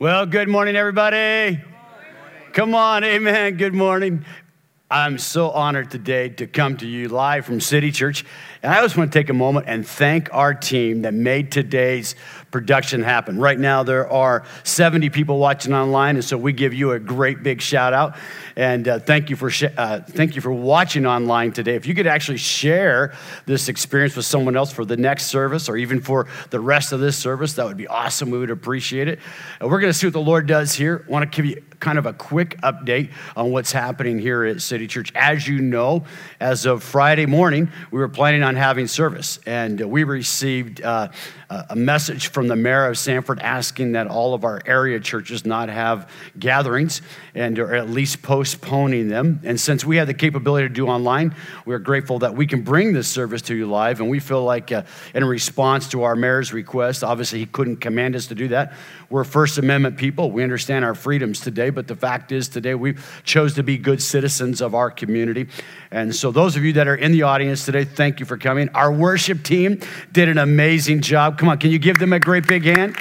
Well, good morning, everybody. Good morning. Come on, amen. Good morning. I'm so honored today to come to you live from City Church. And I just want to take a moment and thank our team that made today's production happen. Right now, there are 70 people watching online, and so we give you a great big shout out. And thank you for watching online today. If you could actually share this experience with someone else for the next service or even for the rest of this service, that would be awesome. We would appreciate it. And we're going to see what the Lord does here. I want to give you kind of a quick update on what's happening here at City Church. As you know, as of Friday morning, we were planning on having service, and we received a message from the mayor of Sanford asking that all of our area churches not have gatherings, and or at least postponing them. And since we have the capability to do online, we're grateful that we can bring this service to you live, and we feel like in response to our mayor's request, obviously he couldn't command us to do that. We're First Amendment people. We understand our freedoms today, but the fact is today we chose to be good citizens of our community. And so those of you that are in the audience today, thank you for coming. Our worship team did an amazing job. Come on, can you give them a great big hand?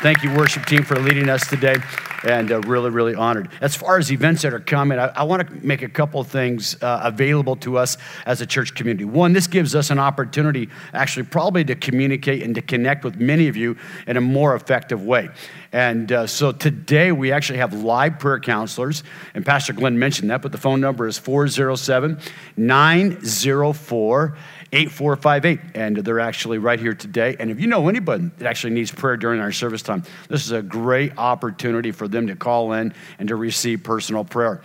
Thank you, worship team, for leading us today, and really, really honored. As far as events that are coming, I want to make a couple of things available to us as a church community. One, this gives us an opportunity actually probably to communicate and to connect with many of you in a more effective way. And so today we actually have live prayer counselors, and Pastor Glenn mentioned that, but the phone number is 407-904-8458, and they're actually right here today. And if you know anybody that actually needs prayer during our service time, this is a great opportunity for them to call in and to receive personal prayer.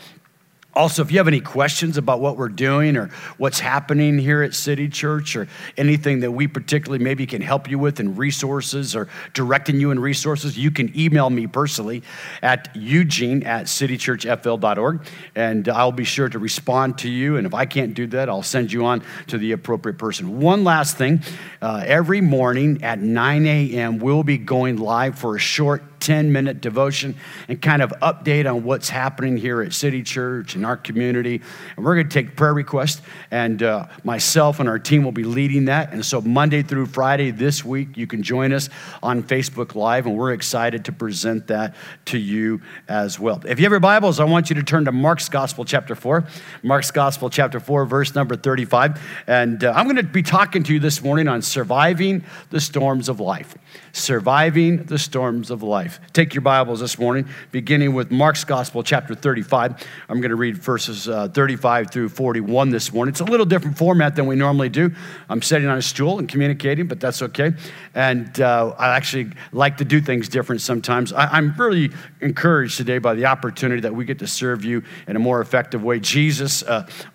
Also, if you have any questions about what we're doing or what's happening here at City Church or anything that we particularly maybe can help you with in resources or directing you in resources, you can email me personally at Eugene@CityChurchFL.org, and I'll be sure to respond to you. And if I can't do that, I'll send you on to the appropriate person. One last thing, every morning at 9 a.m., we'll be going live for a short 10-minute devotion and kind of update on what's happening here at City Church and our community. And we're going to take prayer requests, and myself and our team will be leading that. And so Monday through Friday this week, you can join us on Facebook Live, and we're excited to present that to you as well. If you have your Bibles, I want you to turn to Mark's Gospel, chapter 4. Mark's Gospel, chapter 4, verse number 35. And I'm going to be talking to you this morning on surviving the storms of life. Surviving the storms of life. Take your Bibles this morning, beginning with Mark's Gospel, chapter 35. I'm going to read verses 35 through 41 this morning. It's a little different format than we normally do. I'm sitting on a stool and communicating, but that's okay. And I actually like to do things different sometimes. I'm really encouraged today by the opportunity that we get to serve you in a more effective way. Jesus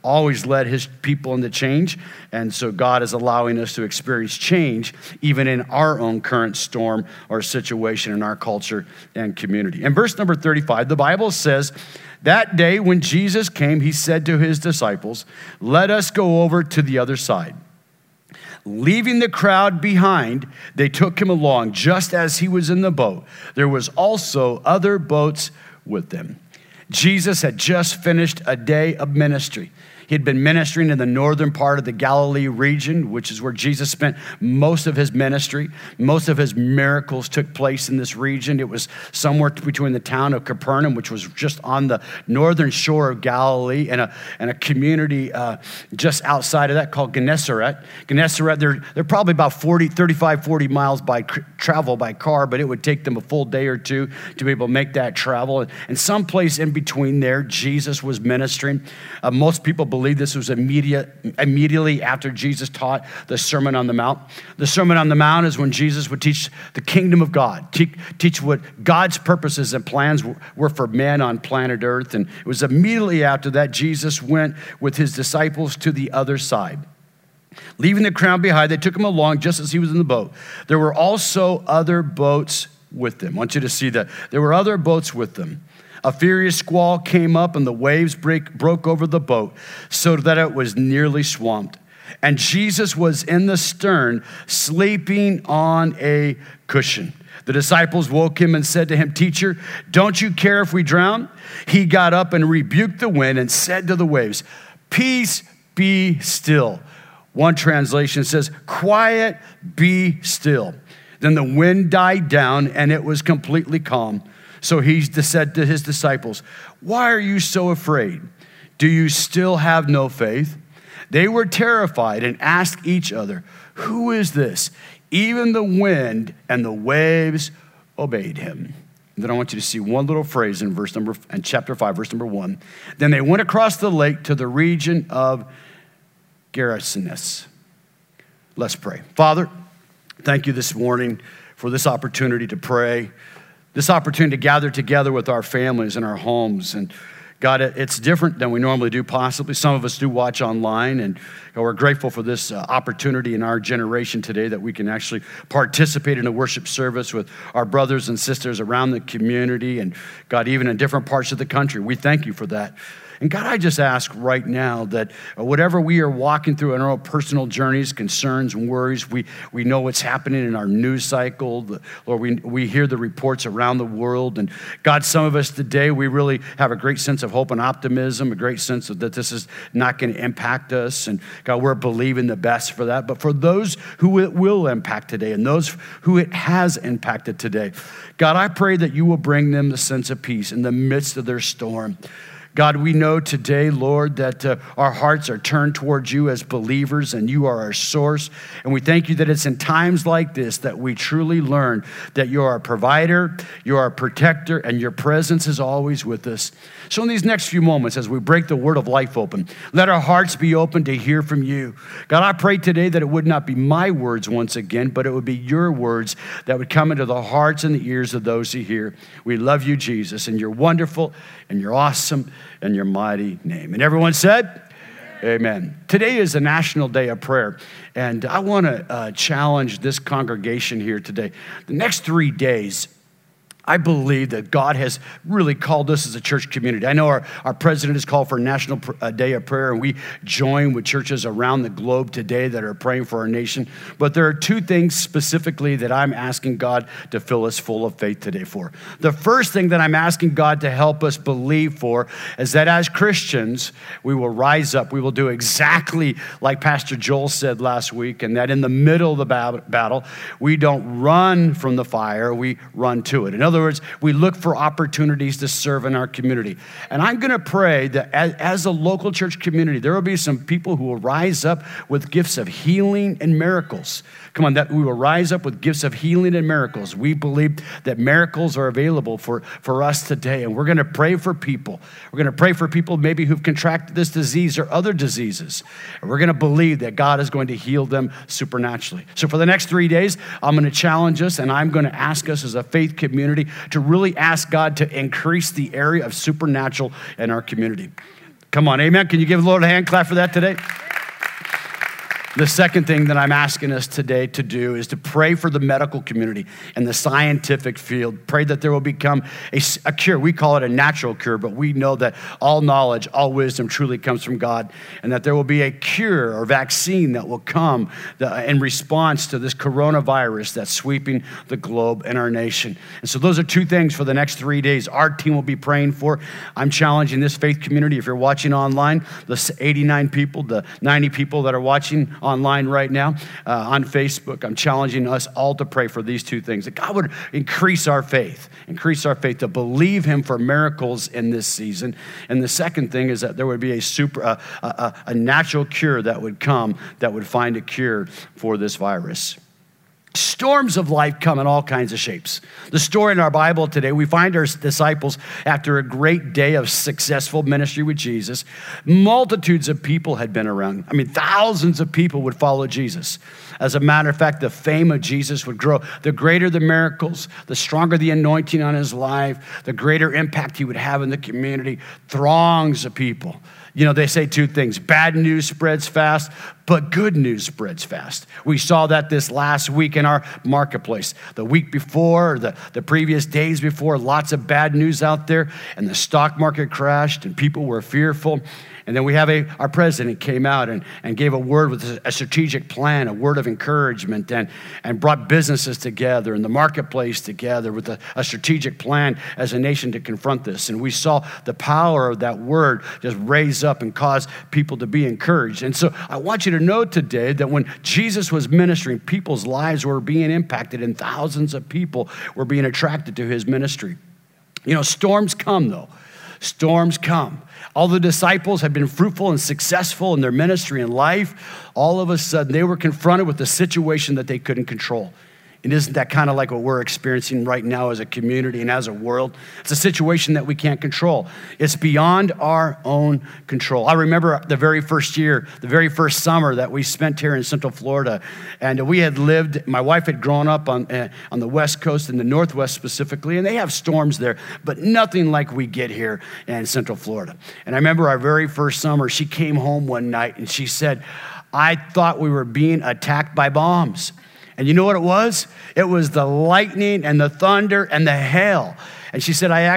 always led his people into change, and so God is allowing us to experience change even in our own current storm or situation in our culture and community. In verse number 35, the Bible says, "That day when Jesus came, he said to his disciples, 'Let us go over to the other side.' Leaving the crowd behind, they took him along just as he was in the boat. There was also other boats with them." Jesus had just finished a day of ministry. He had been ministering in the northern part of the Galilee region, which is where Jesus spent most of his ministry. Most of his miracles took place in this region. It was somewhere between the town of Capernaum, which was just on the northern shore of Galilee, and a community just outside of that called Gennesaret. Gennesaret, they're probably about 40 miles by travel by car, but it would take them a full day or two to be able to make that travel. And someplace in between there, Jesus was ministering. Most people believe this was immediately after Jesus taught the Sermon on the Mount. The Sermon on the Mount is when Jesus would teach the kingdom of God, teach what God's purposes and plans were for man on planet Earth. And it was immediately after that Jesus went with his disciples to the other side. Leaving the crowd behind, they took him along just as he was in the boat. There were also other boats with them. I want you to see that. There were other boats with them. A furious squall came up, and the waves broke over the boat so that it was nearly swamped. And Jesus was in the stern, sleeping on a cushion. The disciples woke him and said to him, "Teacher, don't you care if we drown?" He got up and rebuked the wind and said to the waves, "Peace, be still." One translation says, "Quiet, be still." Then the wind died down, and it was completely calm. So he said to his disciples, "Why are you so afraid? Do you still have no faith?" They were terrified and asked each other, "Who is this?" Even the wind and the waves obeyed him. And then I want you to see one little phrase in chapter 5, verse number 1. Then they went across the lake to the region of Gerasenes. Let's pray. Father, thank you this morning for this opportunity to pray, this opportunity to gather together with our families and our homes. And God, it's different than we normally do, possibly. Some of us do watch online, and we're grateful for this opportunity in our generation today that we can actually participate in a worship service with our brothers and sisters around the community, and God, even in different parts of the country. We thank you for that. And God, I just ask right now that whatever we are walking through in our own personal journeys, concerns, worries, we know what's happening in our news cycle. Lord, we hear the reports around the world. And God, some of us today, we really have a great sense of hope and optimism, a great sense that this is not going to impact us. And God, we're believing the best for that. But for those who it will impact today and those who it has impacted today, God, I pray that you will bring them the sense of peace in the midst of their storm. God, we know today, Lord, that our hearts are turned towards you as believers, and you are our source. And we thank you that it's in times like this that we truly learn that you're our provider, you're our protector, and your presence is always with us. So in these next few moments, as we break the word of life open, let our hearts be open to hear from you. God, I pray today that it would not be my words once again, but it would be your words that would come into the hearts and the ears of those who hear. We love you, Jesus, and you're wonderful, and you're awesome, in your mighty name. And everyone said, Amen. Today is a National Day of Prayer, and I want to challenge this congregation here today. The next 3 days, I believe that God has really called us as a church community. I know our president has called for a National Day of Prayer, and we join with churches around the globe today that are praying for our nation. But there are two things specifically that I'm asking God to fill us full of faith today for. The first thing that I'm asking God to help us believe for is that as Christians, we will rise up. We will do exactly like Pastor Joel said last week, and that in the middle of the battle, we don't run from the fire, we run to it. In other words, we look for opportunities to serve in our community. And I'm going to pray that as a local church community, there will be some people who will rise up with gifts of healing and miracles. Come on, that we will rise up with gifts of healing and miracles. We believe that miracles are available for us today, and we're going to pray for people. We're going to pray for people maybe who've contracted this disease or other diseases, and we're going to believe that God is going to heal them supernaturally. So for the next 3 days, I'm going to challenge us, and I'm going to ask us as a faith community to really ask God to increase the area of supernatural in our community. Come on, amen. Can you give the Lord a hand clap for that today? The second thing that I'm asking us today to do is to pray for the medical community and the scientific field. Pray that there will become a cure. We call it a natural cure, but we know that all knowledge, all wisdom truly comes from God, and that there will be a cure or vaccine that will come in response to this coronavirus that's sweeping the globe and our nation. And so those are two things for the next 3 days our team will be praying for. I'm challenging this faith community. If you're watching online, the 89 people, the 90 people that are watching online right now on Facebook, I'm challenging us all to pray for these two things, that God would increase our faith to believe him for miracles in this season. And the second thing is that there would be a natural cure that would come, that would find a cure for this virus. Storms of life come in all kinds of shapes. The story in our Bible today, we find our disciples after a great day of successful ministry with Jesus. Multitudes of people had been around. I mean, thousands of people would follow Jesus. As a matter of fact, the fame of Jesus would grow. The greater the miracles, the stronger the anointing on his life, the greater impact he would have in the community. Throngs of people. You know, they say two things. Bad news spreads fast, but good news spreads fast. We saw that this last week in our marketplace. The week before, the previous days before, lots of bad news out there, and the stock market crashed, and people were fearful. And then we have our president came out and gave a word with a strategic plan, a word of encouragement, and brought businesses together and the marketplace together with a strategic plan as a nation to confront this. And we saw the power of that word just raise up and cause people to be encouraged. And so I want you to know today that when Jesus was ministering, people's lives were being impacted and thousands of people were being attracted to his ministry. You know, storms come, though. Storms come. All the disciples had been fruitful and successful in their ministry and life. All of a sudden, they were confronted with a situation that they couldn't control. And isn't that kind of like what we're experiencing right now as a community and as a world? It's a situation that we can't control. It's beyond our own control. I remember the very first year, the very first summer that we spent here in Central Florida. And we had lived, my wife had grown up on the West Coast and the Northwest specifically, and they have storms there, but nothing like we get here in Central Florida. And I remember our very first summer, she came home one night and she said, I thought we were being attacked by bombs. And you know what it was? It was the lightning and the thunder and the hail. And she said, I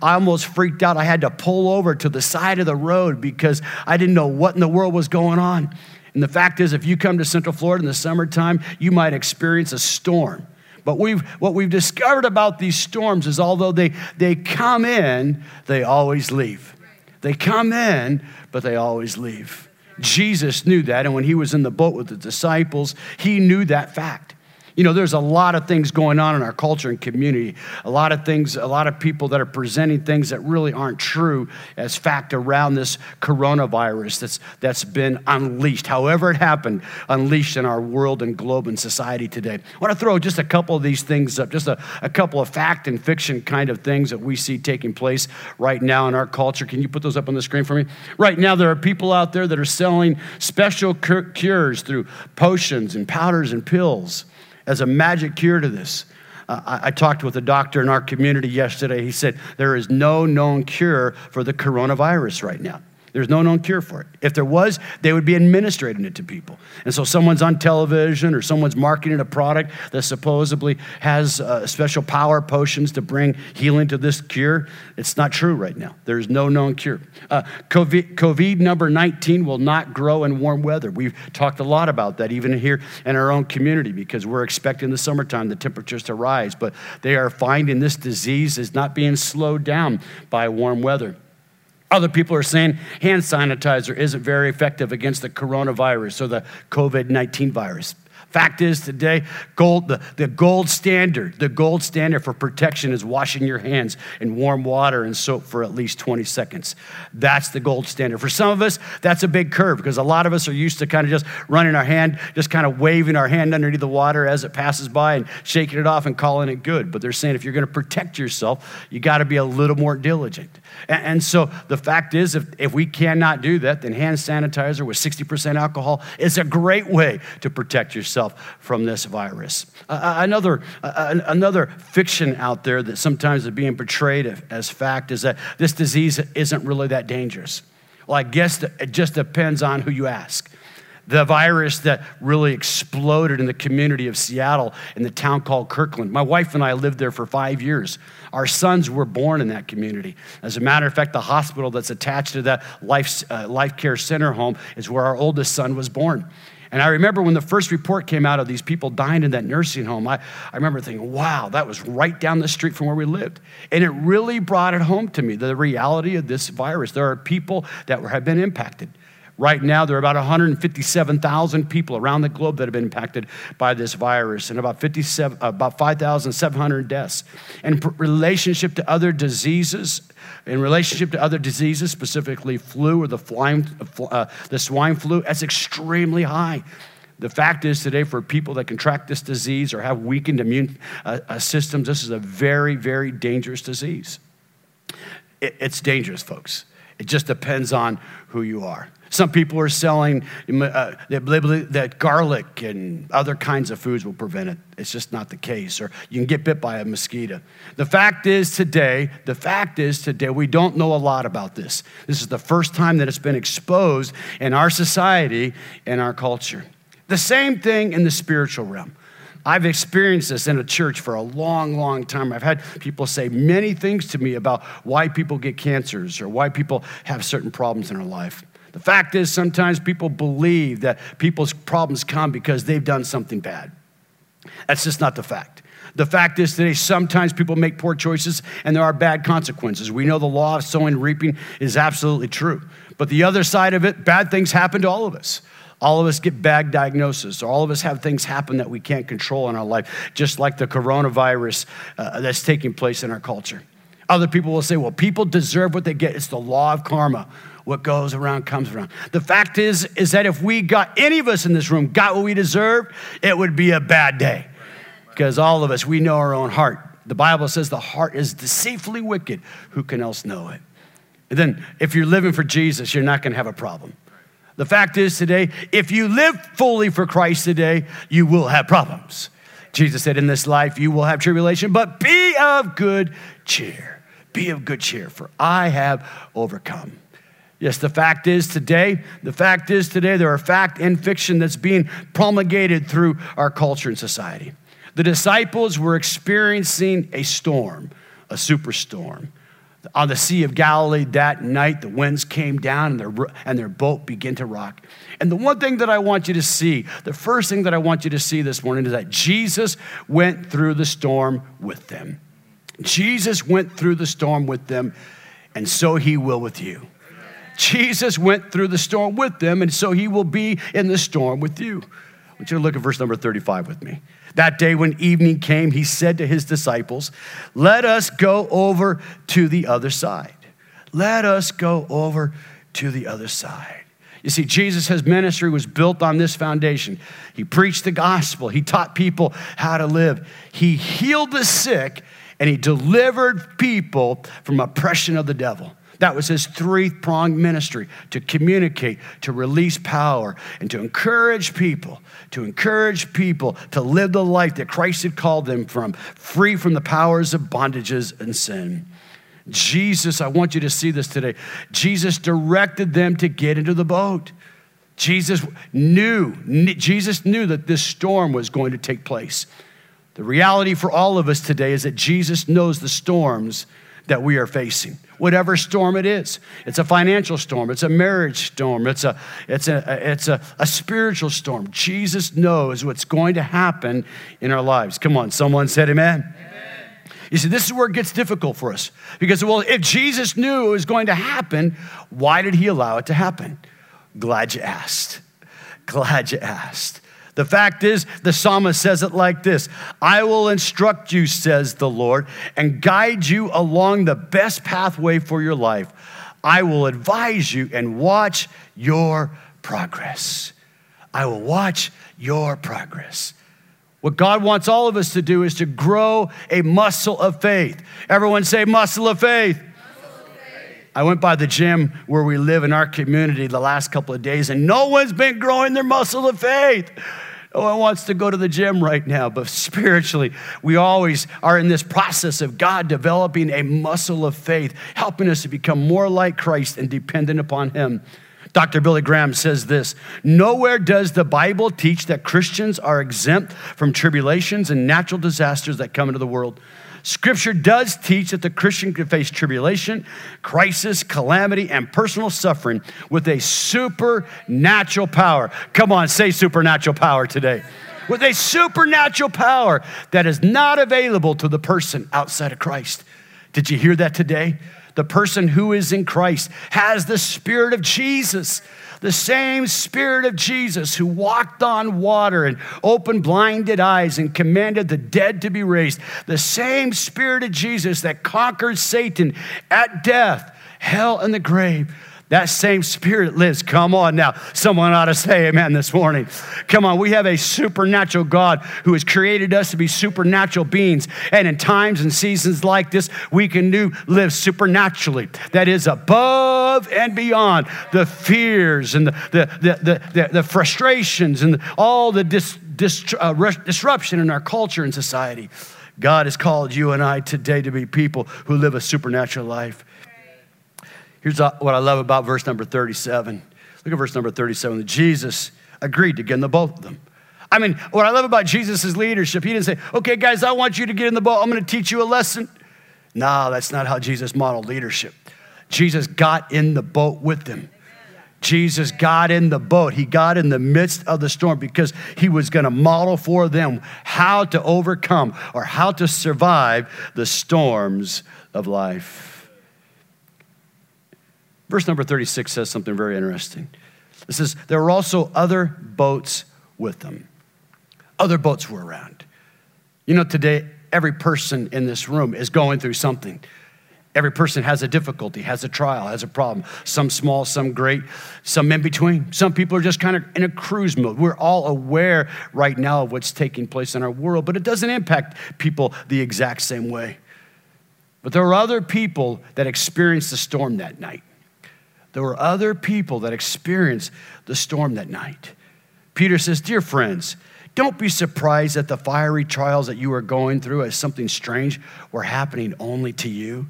almost freaked out. I had to pull over to the side of the road because I didn't know what in the world was going on. And the fact is, if you come to Central Florida in the summertime, you might experience a storm. But what we've discovered about these storms is although they come in, they always leave. They come in, but they always leave. Jesus knew that, and when he was in the boat with the disciples, he knew that fact. You know, there's a lot of things going on in our culture and community, a lot of things, a lot of people that are presenting things that really aren't true as fact around this coronavirus that's been unleashed, however it happened, unleashed in our world and globe and society today. I want to throw just a couple of these things up, just a couple of fact and fiction kind of things that we see taking place right now in our culture. Can you put those up on the screen for me? Right now, there are people out there that are selling special cures through potions and powders and pills as a magic cure to this. I talked with a doctor in our community yesterday. He said, there is no known cure for the coronavirus right now. There's no known cure for it. If there was, they would be administering it to people. And so someone's on television or someone's marketing a product that supposedly has special power potions to bring healing to this cure. It's not true right now. There's no known cure. COVID number 19 will not grow in warm weather. We've talked a lot about that even here in our own community because we're expecting the summertime, the temperatures to rise. But they are finding this disease is not being slowed down by warm weather. Other people are saying hand sanitizer isn't very effective against the coronavirus or the COVID-19 virus. Fact is today, the gold standard for protection is washing your hands in warm water and soap for at least 20 seconds. That's the gold standard. For some of us, that's a big curve because a lot of us are used to kind of just running our hand, just kind of waving our hand underneath the water as it passes by and shaking it off and calling it good. But they're saying if you're going to protect yourself, you got to be a little more diligent. And so the fact is, if we cannot do that, then hand sanitizer with 60% alcohol is a great way to protect yourself from this virus. Another fiction out there that sometimes is being portrayed as fact is that this disease isn't really that dangerous. Well, I guess it just depends on who you ask. The virus that really exploded in the community of Seattle in the town called Kirkland. My wife and I lived there for 5 years. Our sons were born in that community. As a matter of fact, the hospital that's attached to that Life Care Center home is where our oldest son was born. And I remember when the first report came out of these people dying in that nursing home, I remember thinking, wow, that was right down the street from where we lived. And it really brought it home to me, the reality of this virus. There are people that have been impacted. Right now, there are about 157,000 people around the globe that have been impacted by this virus and about 5,700 deaths. In relationship to other diseases, specifically flu or the swine flu, that's extremely high. The fact is today for people that contract this disease or have weakened immune systems, this is a very, very dangerous disease. It's dangerous, folks. It just depends on who you are. Some people are selling that garlic and other kinds of foods will prevent it. It's just not the case. Or you can get bit by a mosquito. The fact is today, we don't know a lot about this. This is the first time that it's been exposed in our society and our culture. The same thing in the spiritual realm. I've experienced this in a church for a long, long time. I've had people say many things to me about why people get cancers or why people have certain problems in their life. The fact is, sometimes people believe that people's problems come because they've done something bad. That's just not the fact. The fact is today, sometimes people make poor choices and there are bad consequences. We know the law of sowing and reaping is absolutely true. But the other side of it, bad things happen to all of us. All of us get bad diagnoses, or all of us have things happen that we can't control in our life, just like the coronavirus that's taking place in our culture. Other people will say, well, people deserve what they get. It's the law of karma. What goes around comes around. The fact is that if we got, any of us in this room, got what we deserved, it would be a bad day. Because all of us, we know our own heart. The Bible says the heart is deceitfully wicked. Who can else know it? And then if you're living for Jesus, you're not going to have a problem. The fact is today, if you live fully for Christ today, you will have problems. Jesus said, in this life, you will have tribulation, but be of good cheer. Be of good cheer, for I have overcome. Yes, the fact is today, there are fact and fiction that's being promulgated through our culture and society. The disciples were experiencing a storm, a superstorm. On the Sea of Galilee that night, the winds came down and their boat began to rock. And the one thing that I want you to see, the first thing that I want you to see this morning is that Jesus went through the storm with them. Jesus went through the storm with them, and so he will with you. Jesus went through the storm with them, and so he will be in the storm with you. I want you to look at verse number 35 with me. That day when evening came, he said to his disciples, let us go over to the other side. Let us go over to the other side. You see, Jesus' ministry was built on this foundation. He preached the gospel. He taught people how to live. He healed the sick, and he delivered people from oppression of the devil. That was his three-pronged ministry, to communicate, to release power, and to encourage people to live the life that Christ had called them from, free from the powers of bondages and sin. Jesus, I want you to see this today. Jesus directed them to get into the boat. Jesus knew that this storm was going to take place. The reality for all of us today is that Jesus knows the storms that we are facing. Whatever storm it is. It's a financial storm. It's a marriage storm. It's a spiritual storm. Jesus knows what's going to happen in our lives. Come on, someone said amen. Amen. You see, this is where it gets difficult for us. Because, well, if Jesus knew it was going to happen, why did he allow it to happen? Glad you asked. The fact is, the psalmist says it like this, I will instruct you, says the Lord, and guide you along the best pathway for your life. I will advise you and watch your progress. I will watch your progress. What God wants all of us to do is to grow a muscle of faith. Everyone say muscle of faith. I went by the gym where we live in our community the last couple of days, and no one's been growing their muscle of faith. No one wants to go to the gym right now, but spiritually, we always are in this process of God developing a muscle of faith, helping us to become more like Christ and dependent upon him. Dr. Billy Graham says this, nowhere does the Bible teach that Christians are exempt from tribulations and natural disasters that come into the world. Scripture does teach that the Christian can face tribulation, crisis, calamity, and personal suffering with a supernatural power. Come on, say supernatural power today. With a supernatural power that is not available to the person outside of Christ. Did you hear that today? The person who is in Christ has the Spirit of Jesus. The same Spirit of Jesus who walked on water and opened blinded eyes and commanded the dead to be raised. The same Spirit of Jesus that conquered Satan at death, hell, and the grave. That same Spirit lives. Come on now. Someone ought to say amen this morning. Come on. We have a supernatural God who has created us to be supernatural beings. And in times and seasons like this, we can live supernaturally. That is above and beyond the fears and the frustrations and all the disruption in our culture and society. God has called you and I today to be people who live a supernatural life. Here's what I love about verse number 37. Look at verse number 37. That Jesus agreed to get in the boat with them. I mean, what I love about Jesus' leadership, he didn't say, okay, guys, I want you to get in the boat. I'm going to teach you a lesson. No, that's not how Jesus modeled leadership. Jesus got in the boat with them. Jesus got in the boat. He got in the midst of the storm because he was going to model for them how to overcome or how to survive the storms of life. Verse number 36 says something very interesting. It says, there were also other boats with them. Other boats were around. You know, today, every person in this room is going through something. Every person has a difficulty, has a trial, has a problem. Some small, some great, some in between. Some people are just kind of in a cruise mode. We're all aware right now of what's taking place in our world, but it doesn't impact people the exact same way. But there were other people that experienced the storm that night. There were other people that experienced the storm that night. Peter says, "Dear friends, don't be surprised at the fiery trials that you are going through as something strange or happening only to you."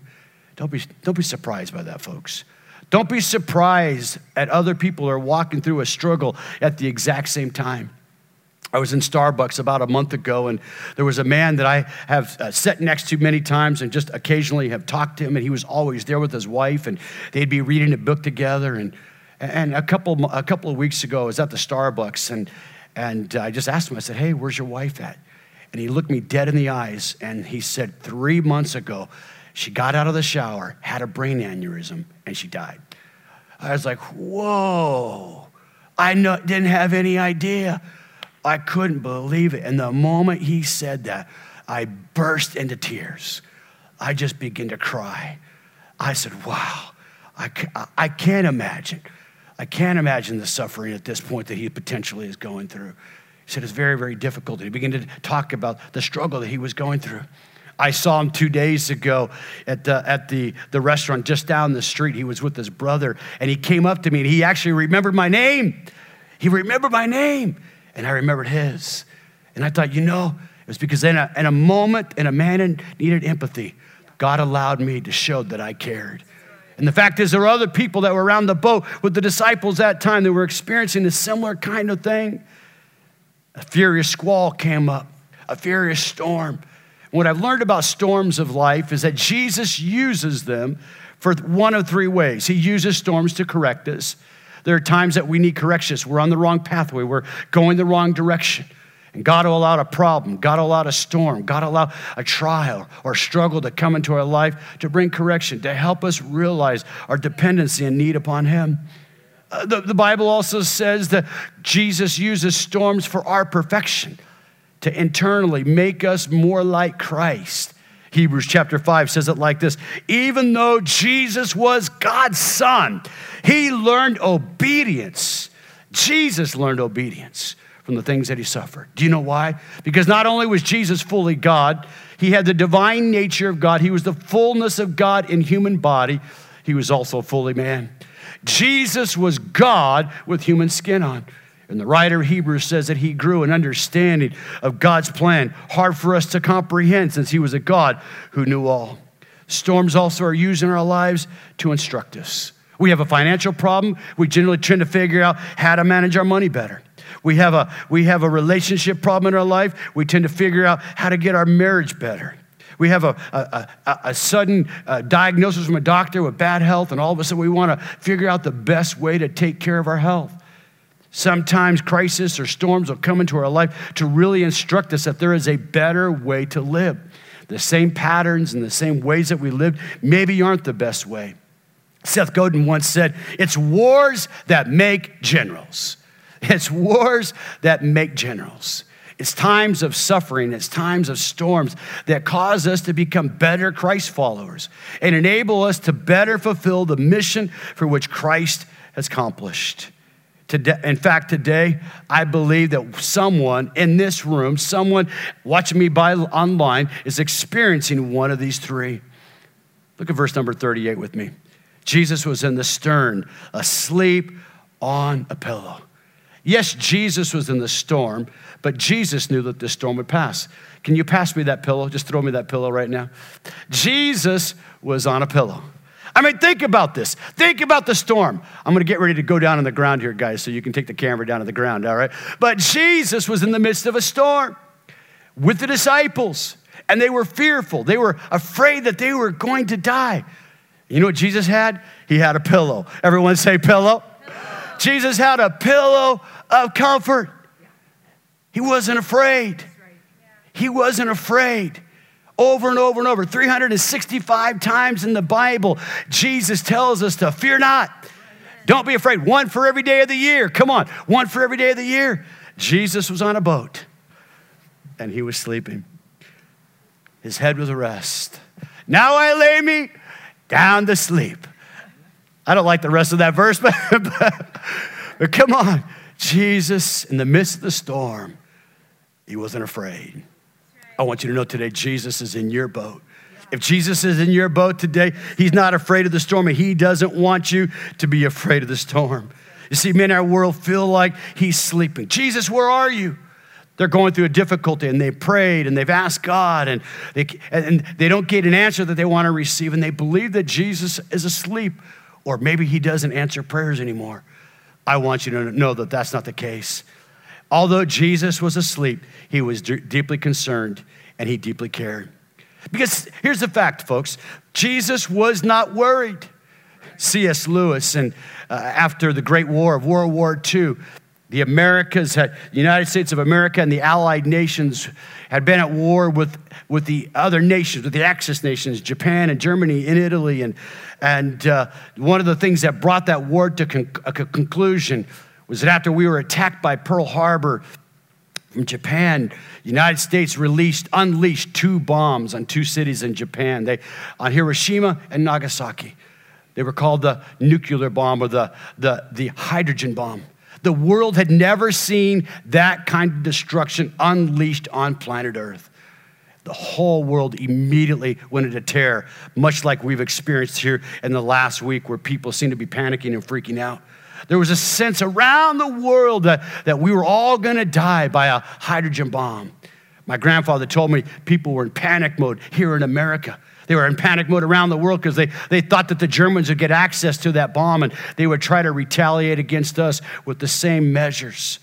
Don't be surprised by that, folks. Don't be surprised at other people are walking through a struggle at the exact same time. I was in Starbucks about a month ago, and there was a man that I have sat next to many times and just occasionally have talked to him, and he was always there with his wife, and they'd be reading a book together. And a couple of weeks ago, I was at the Starbucks, and I just asked him, I said, "Hey, where's your wife at?" And he looked me dead in the eyes, and he said, 3 months ago, she got out of the shower, had a brain aneurysm, and she died." I was like, whoa, didn't have any idea. I couldn't believe it. And the moment he said that, I burst into tears. I just began to cry. I said, wow, I can't imagine. I can't imagine the suffering at this point that he potentially is going through. He said it's very, very difficult. He began to talk about the struggle that he was going through. I saw him 2 days ago at the restaurant just down the street. He was with his brother, and he came up to me, and he actually remembered my name. He remembered my name, and I remembered his. And I thought, it was because in a moment, in a man needed empathy, God allowed me to show that I cared. And the fact is, there were other people that were around the boat with the disciples that time that were experiencing a similar kind of thing. A furious squall came up, a furious storm. What I've learned about storms of life is that Jesus uses them for one of three ways. He uses storms to correct us. There are times that we need corrections. We're on the wrong pathway. We're going the wrong direction. And God will allow a problem. God will allow a storm. God will allow a trial or struggle to come into our life to bring correction, to help us realize our dependency and need upon Him. The Bible also says that Jesus uses storms for our perfection, to internally make us more like Christ. Hebrews chapter 5 says it like this: even though Jesus was God's son, he learned obedience. Jesus learned obedience from the things that he suffered. Do you know why? Because not only was Jesus fully God, he had the divine nature of God. He was the fullness of God in human body. He was also fully man. Jesus was God with human skin on. And the writer of Hebrews says that he grew an understanding of God's plan, hard for us to comprehend since he was a God who knew all. Storms also are used in our lives to instruct us. We have a financial problem. We generally tend to figure out how to manage our money better. We have a relationship problem in our life. We tend to figure out how to get our marriage better. We have a sudden diagnosis from a doctor with bad health, and all of a sudden we want to figure out the best way to take care of our health. Sometimes crisis or storms will come into our life to really instruct us that there is a better way to live. The same patterns and the same ways that we lived maybe aren't the best way. Seth Godin once said, "It's wars that make generals." It's wars that make generals. It's times of suffering, it's times of storms that cause us to become better Christ followers and enable us to better fulfill the mission for which Christ has accomplished. In fact, today, I believe that someone in this room, someone watching me online is experiencing one of these three. Look at verse number 38 with me. Jesus was in the stern, asleep on a pillow. Yes, Jesus was in the storm, but Jesus knew that this storm would pass. Can you pass me that pillow? Just throw me that pillow right now. Jesus was on a pillow. I mean, think about this. Think about the storm. I'm going to get ready to go down on the ground here, guys, so you can take the camera down to the ground, all right? But Jesus was in the midst of a storm with the disciples, and they were fearful. They were afraid that they were going to die. You know what Jesus had? He had a pillow. Everyone say pillow. Jesus had a pillow of comfort. He wasn't afraid. He wasn't afraid. Over and over and over, 365 times in the Bible, Jesus tells us to fear not. Don't be afraid. One for every day of the year. Come on, one for every day of the year. Jesus was on a boat, and he was sleeping. His head was at rest. Now I lay me down to sleep. I don't like the rest of that verse, but come on. Jesus, in the midst of the storm, he wasn't afraid. I want you to know today, Jesus is in your boat. If Jesus is in your boat today, he's not afraid of the storm, and he doesn't want you to be afraid of the storm. You see, men in our world feel like he's sleeping. Jesus, where are you? They're going through a difficulty, and they prayed, and they've asked God, and they don't get an answer that they want to receive, and they believe that Jesus is asleep, or maybe he doesn't answer prayers anymore. I want you to know that that's not the case. Although Jesus was asleep, he was deeply concerned, and he deeply cared. Because here's the fact, folks. Jesus was not worried. C.S. Lewis, and after the Great War of World War II, the Americas had, the United States of America and the Allied nations had been at war with the other nations, with the Axis nations, Japan and Germany and Italy. And one of the things that brought that war to a conclusion was that after we were attacked by Pearl Harbor from Japan, the United States unleashed two bombs on two cities in Japan, on Hiroshima and Nagasaki. They were called the nuclear bomb, or the hydrogen bomb. The world had never seen that kind of destruction unleashed on planet Earth. The whole world immediately went into terror, much like we've experienced here in the last week, where people seem to be panicking and freaking out. There was a sense around the world that we were all gonna die by a hydrogen bomb. My grandfather told me people were in panic mode here in America. They were in panic mode around the world because they thought that the Germans would get access to that bomb, and they would try to retaliate against us with the same measures.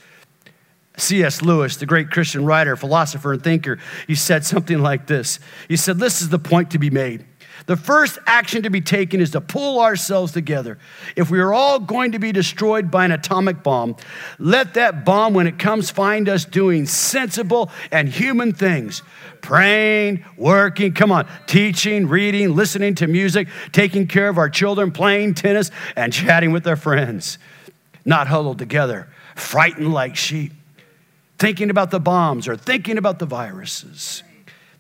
C.S. Lewis, the great Christian writer, philosopher, and thinker, he said something like this. He said, this is the point to be made. The first action to be taken is to pull ourselves together. If we are all going to be destroyed by an atomic bomb, let that bomb, when it comes, find us doing sensible and human things. Praying, working, come on, teaching, reading, listening to music, taking care of our children, playing tennis, and chatting with our friends. Not huddled together, frightened like sheep, thinking about the bombs or thinking about the viruses.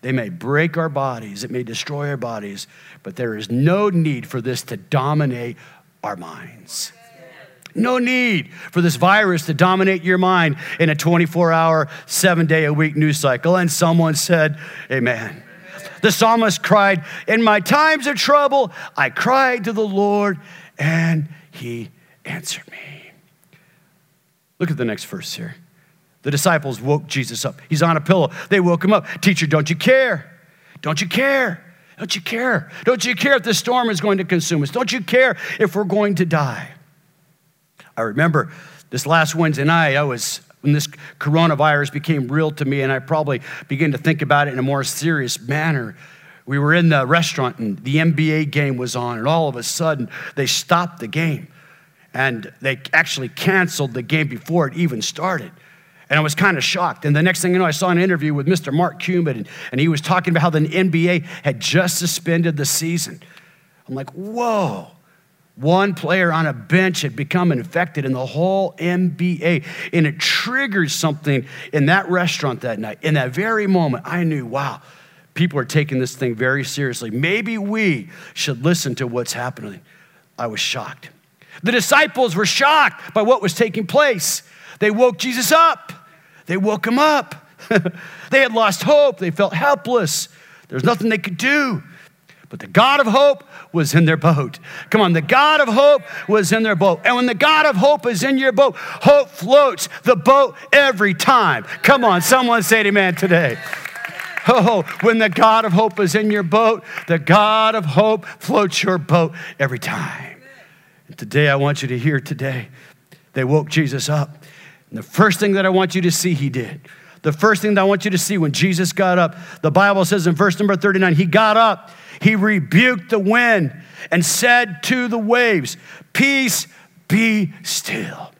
They may break our bodies, it may destroy our bodies, but there is no need for this to dominate our minds. No need for this virus to dominate your mind in a 24-hour, 7-day-a-week news cycle. And someone said, amen. The psalmist cried, in my times of trouble, I cried to the Lord, and he answered me. Look at the next verse here. The disciples woke Jesus up. He's on a pillow. They woke him up. Teacher, don't you care? Don't you care? Don't you care? Don't you care if the storm is going to consume us? Don't you care if we're going to die? I remember this last Wednesday night, when this coronavirus became real to me, and I probably began to think about it in a more serious manner. We were in the restaurant, and the NBA game was on, and all of a sudden, they stopped the game. And they actually canceled the game before it even started. And I was kind of shocked. And the next thing you know, I saw an interview with Mr. Mark Cuban, and he was talking about how the NBA had just suspended the season. I'm like, whoa. One player on a bench had become infected in the whole NBA, and it triggered something in that restaurant that night. In that very moment, I knew, wow, people are taking this thing very seriously. Maybe we should listen to what's happening. I was shocked. The disciples were shocked by what was taking place. They woke Jesus up. They woke him up. They had lost hope. They felt helpless. There was nothing they could do. But the God of hope was in their boat. Come on, the God of hope was in their boat. And when the God of hope is in your boat, hope floats the boat every time. Come on, someone say amen today. Oh, when the God of hope is in your boat, the God of hope floats your boat every time. And today, I want you to hear today, they woke Jesus up. And the first thing that I want you to see he did, the first thing that I want you to see when Jesus got up, the Bible says in verse number 39, he got up, he rebuked the wind and said to the waves, peace, be still.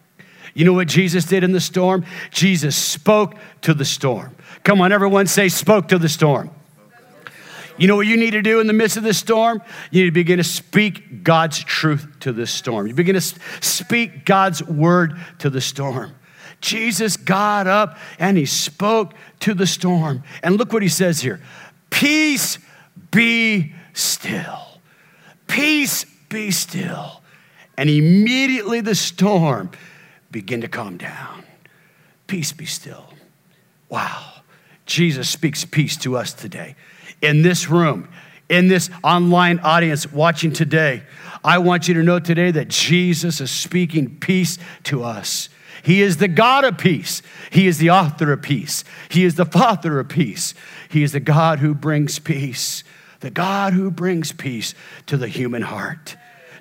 You know what Jesus did in the storm? Jesus spoke to the storm. Come on, everyone say, spoke to the storm. You know what you need to do in the midst of this storm? You need to begin to speak God's truth to this storm. You begin to speak God's word to the storm. Jesus got up and he spoke to the storm. And look what he says here. Peace, be still. peace, be still. And immediately the storm began to calm down. Peace, be still. Wow. Jesus speaks peace to us today. In this room, in this online audience watching today, I want you to know today that Jesus is speaking peace to us. He is the God of peace. He is the author of peace. He is the Father of peace. He is the God who brings peace. The God who brings peace to the human heart.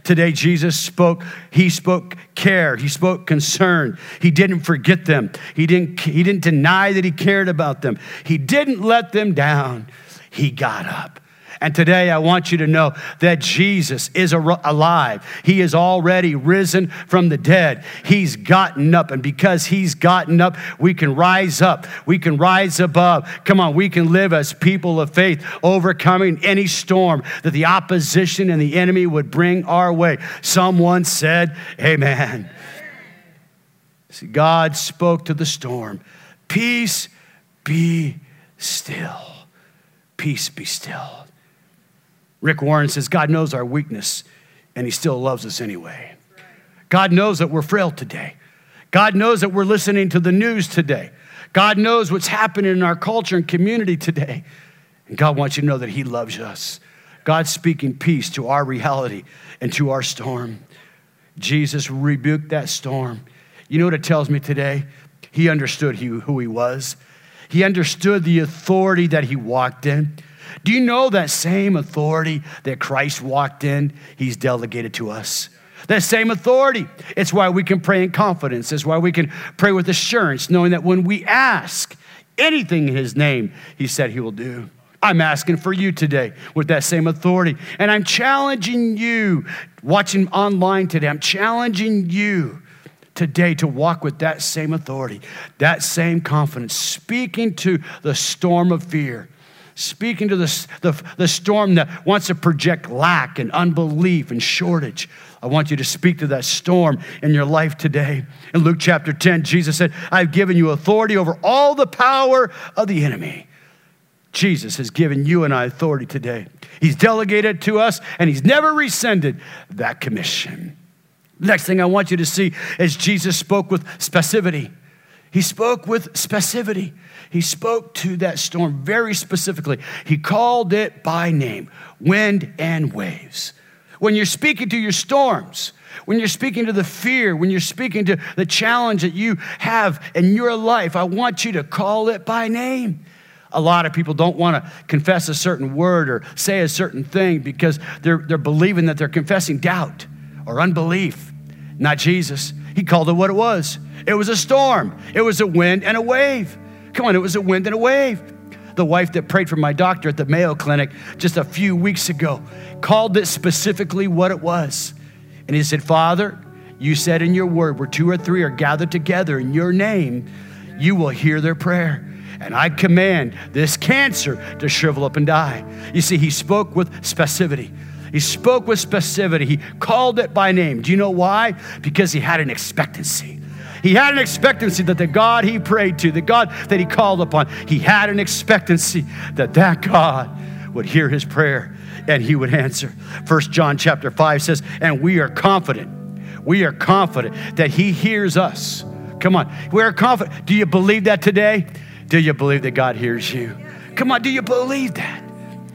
Today, Jesus spoke. He spoke care. He spoke concern. He didn't forget them. He didn't deny that he cared about them. He didn't let them down. He got up. And today, I want you to know that Jesus is alive. He is already risen from the dead. He's gotten up. And because he's gotten up, we can rise up. We can rise above. Come on, we can live as people of faith, overcoming any storm that the opposition and the enemy would bring our way. Someone said, amen. See, God spoke to the storm. Peace be still. Peace be still. Rick Warren says, God knows our weakness, and he still loves us anyway. God knows that we're frail today. God knows that we're listening to the news today. God knows what's happening in our culture and community today. And God wants you to know that he loves us. God's speaking peace to our reality and to our storm. Jesus rebuked that storm. You know what it tells me today? He understood who he was. He understood the authority that he walked in. Do you know that same authority that Christ walked in, he's delegated to us? That same authority. It's why we can pray in confidence. It's why we can pray with assurance, knowing that when we ask anything in his name, he said he will do. I'm asking for you today with that same authority. And I'm challenging you, watching online today, I'm challenging you today to walk with that same authority, that same confidence, speaking to the storm of fear. Speaking to the storm that wants to project lack and unbelief and shortage. I want you to speak to that storm in your life today. In Luke chapter 10, Jesus said, I've given you authority over all the power of the enemy. Jesus has given you and I authority today. He's delegated to us, and he's never rescinded that commission. Next thing I want you to see is Jesus spoke with specificity. He spoke with specificity. He spoke to that storm very specifically. He called it by name, wind and waves. When you're speaking to your storms, when you're speaking to the fear, when you're speaking to the challenge that you have in your life, I want you to call it by name. A lot of people don't want to confess a certain word or say a certain thing because they're believing that they're confessing doubt or unbelief. Not Jesus. He called it what it was. It was a storm. It was a wind and a wave. Come on, it was a wind and a wave. The wife that prayed for my doctor at the Mayo Clinic just a few weeks ago called it specifically what it was. And he said, Father, you said in your word, where two or three are gathered together in your name, you will hear their prayer. And I command this cancer to shrivel up and die. You see, he spoke with specificity. He spoke with specificity. He called it by name. Do you know why? Because he had an expectancy. He had an expectancy that the God he prayed to, the God that he called upon, he had an expectancy that that God would hear his prayer and he would answer. 1 John chapter 5 says, and we are confident that he hears us. Come on, we are confident. Do you believe that today? Do you believe that God hears you? Come on, do you believe that?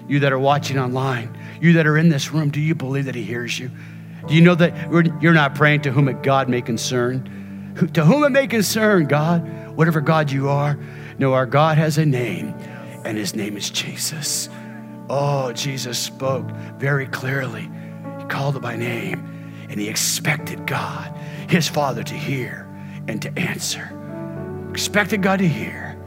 You that are watching online, you that are in this room, do you believe that he hears you? Do you know that you're not praying to whom God may concern? To whom it may concern, God, whatever God you are, no, our God has a name, and his name is Jesus. Oh, Jesus spoke very clearly. He called it by name, and he expected God, his Father, to hear and to answer. Expected God to hear.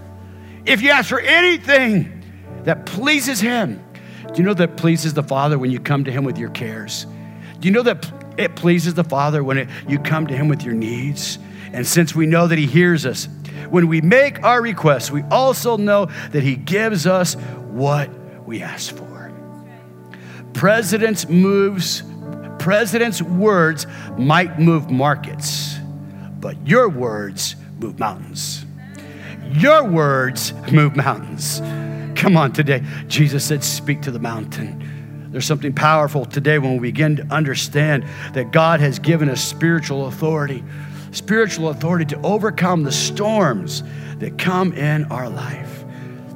If you ask for anything that pleases him, do you know that pleases the Father when you come to him with your cares? Do you know that it pleases the Father when you come to him with your needs? And since we know that he hears us, when we make our requests, we also know that he gives us what we ask for. President's words might move markets, but your words move mountains. Your words move mountains. Come on today. Jesus said, speak to the mountain. There's something powerful today when we begin to understand that God has given us spiritual authority to overcome the storms that come in our life.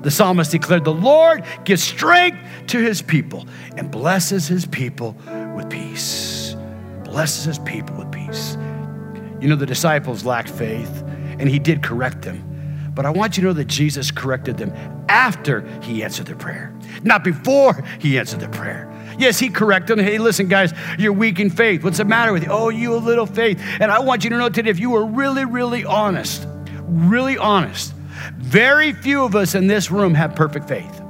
The psalmist declared, "The Lord gives strength to his people and blesses his people with peace." Blesses his people with peace. You know, the disciples lacked faith, and he did correct them. But I want you to know that Jesus corrected them after he answered their prayer, not before he answered their prayer. Yes, he corrected them. Hey, listen, guys, you're weak in faith. What's the matter with you? Oh, you a little faith. And I want you to know today, if you were really honest, very few of us in this room have perfect faith.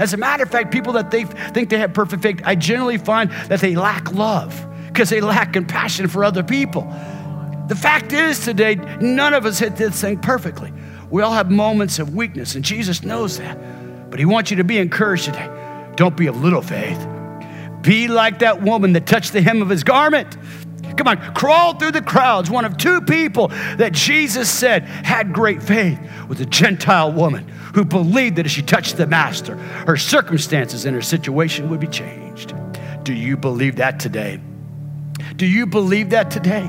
As a matter of fact, people that they think they have perfect faith, I generally find that they lack love because they lack compassion for other people. The fact is today, none of us hit this thing perfectly. We all have moments of weakness, and Jesus knows that. But he wants you to be encouraged today. Don't be of little faith. Be like that woman that touched the hem of his garment. Come on, crawl through the crowds. One of two people that Jesus said had great faith was a Gentile woman who believed that if she touched the master, her circumstances and her situation would be changed. Do you believe that today? Do you believe that today?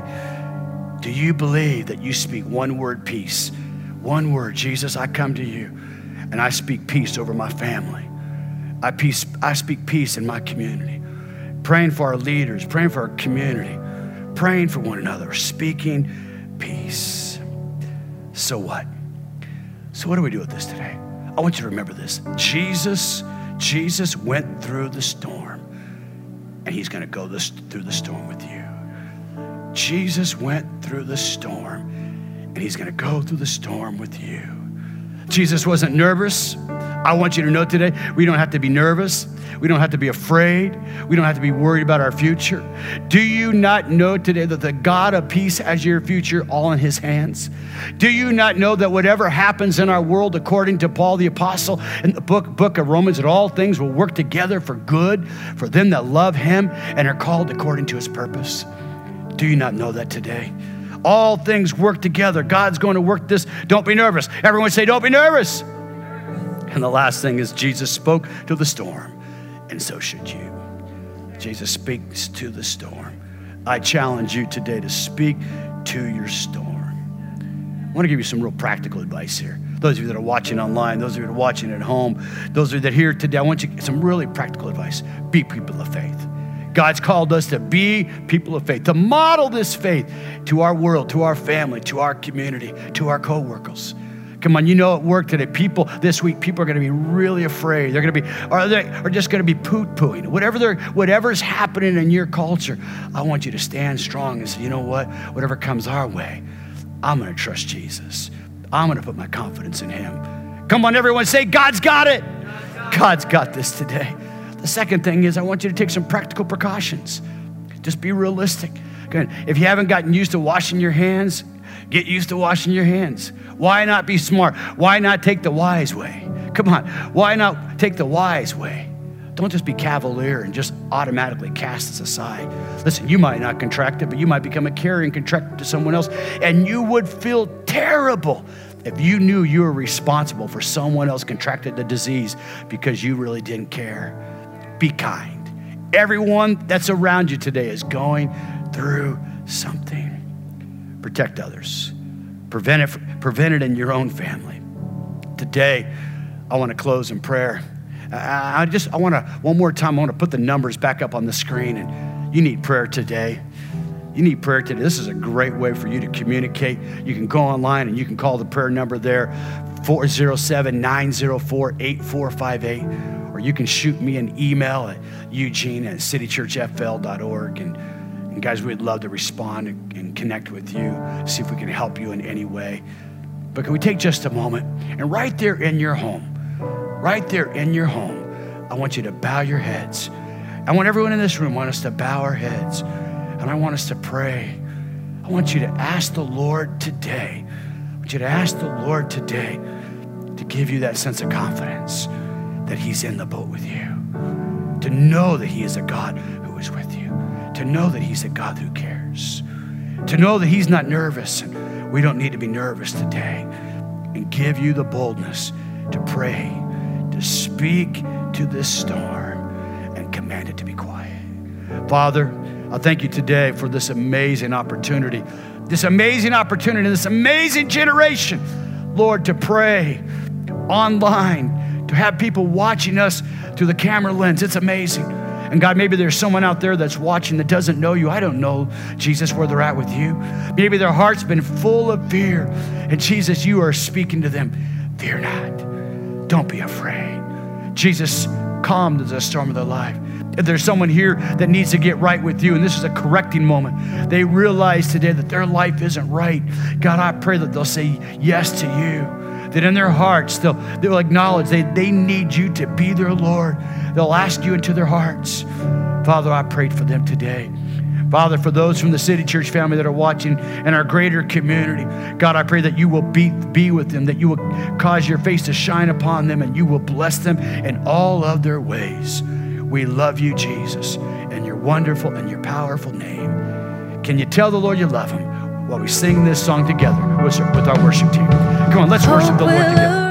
Do you believe that you speak one word, peace? One word, Jesus, I come to you and I speak peace over my family. I speak peace in my community. Praying for our leaders, praying for our community, praying for one another, speaking peace. So what? So what do we do with this today? I want you to remember this. Jesus went through the storm, and he's gonna go through the storm with you. Jesus went through the storm, and he's gonna go through the storm with you. Jesus wasn't nervous. I want you to know today, we don't have to be nervous. We don't have to be afraid. We don't have to be worried about our future. Do you not know today that the God of peace has your future all in his hands? Do you not know that whatever happens in our world, according to Paul the Apostle in the book of Romans, that all things will work together for good, for them that love him and are called according to his purpose? Do you not know that today? All things work together. God's going to work this. Don't be nervous. Everyone say, don't be nervous. And the last thing is Jesus spoke to the storm, and so should you. Jesus speaks to the storm. I challenge you today to speak to your storm. I want to give you some real practical advice here. Those of you that are watching online, those of you that are watching at home, those of you that are here today, I want you some really practical advice. Be people of faith. God's called us to be people of faith, to model this faith to our world, to our family, to our community, to our coworkers. Come on, you know at work today, people are gonna be really afraid. They're gonna be, or they are just gonna be poo-pooing. Whatever's happening in your culture, I want you to stand strong and say, you know what? Whatever comes our way, I'm gonna trust Jesus. I'm gonna put my confidence in him. Come on, everyone, say, God's got it. God's got this today. The second thing is I want you to take some practical precautions. Just be realistic. Good. If you haven't gotten used to washing your hands, get used to washing your hands. Why not be smart? Why not take the wise way? Come on. Why not take the wise way? Don't just be cavalier and just automatically cast this aside. Listen, you might not contract it, but you might become a carrier and contract it to someone else, and you would feel terrible if you knew you were responsible for someone else contracted the disease because you really didn't care. Be kind. Everyone that's around you today is going through something. Protect others. Prevent it in your own family. Today, I want to close in prayer. I want to put the numbers back up on the screen, and you need prayer today. You need prayer today. This is a great way for you to communicate. You can go online and you can call the prayer number there, 407-904-8458. Or you can shoot me an email at Eugene@CityChurchFL.org. And guys, we'd love to respond and connect with you, see if we can help you in any way. But can we take just a moment? And right there in your home, I want you to bow your heads. I want everyone in this room, I want us to bow our heads. And I want us to pray. I want you to ask the Lord today. I want you to ask the Lord today to give you that sense of confidence that he's in the boat with you, to know that he is a God who is with you, to know that he's a God who cares, to know that he's not nervous. And we don't need to be nervous today, and give you the boldness to pray, to speak to this storm, and command commanded to be quiet. Father, I thank you today for this amazing opportunity, this amazing generation, Lord, to pray online, to have people watching us through the camera lens. It's amazing. And God, maybe there's someone out there that's watching that doesn't know you. I don't know, Jesus, where they're at with you. Maybe their heart's been full of fear. And Jesus, you are speaking to them. Fear not. Don't be afraid. Jesus, calm the storm of their life. If there's someone here that needs to get right with you, and this is a correcting moment, they realize today that their life isn't right. God, I pray that they'll say yes to you, that in their hearts they'll acknowledge they need you to be their Lord. They'll ask you into their hearts. Father, I prayed for them today. Father, for those from the City Church family that are watching and our greater community, God, I pray that you will be with them, that you will cause your face to shine upon them, and you will bless them in all of their ways. We love you, Jesus, in your wonderful and your powerful name. Can you tell the Lord you love him while we sing this song together with our worship team? Come on, let's worship the Lord together.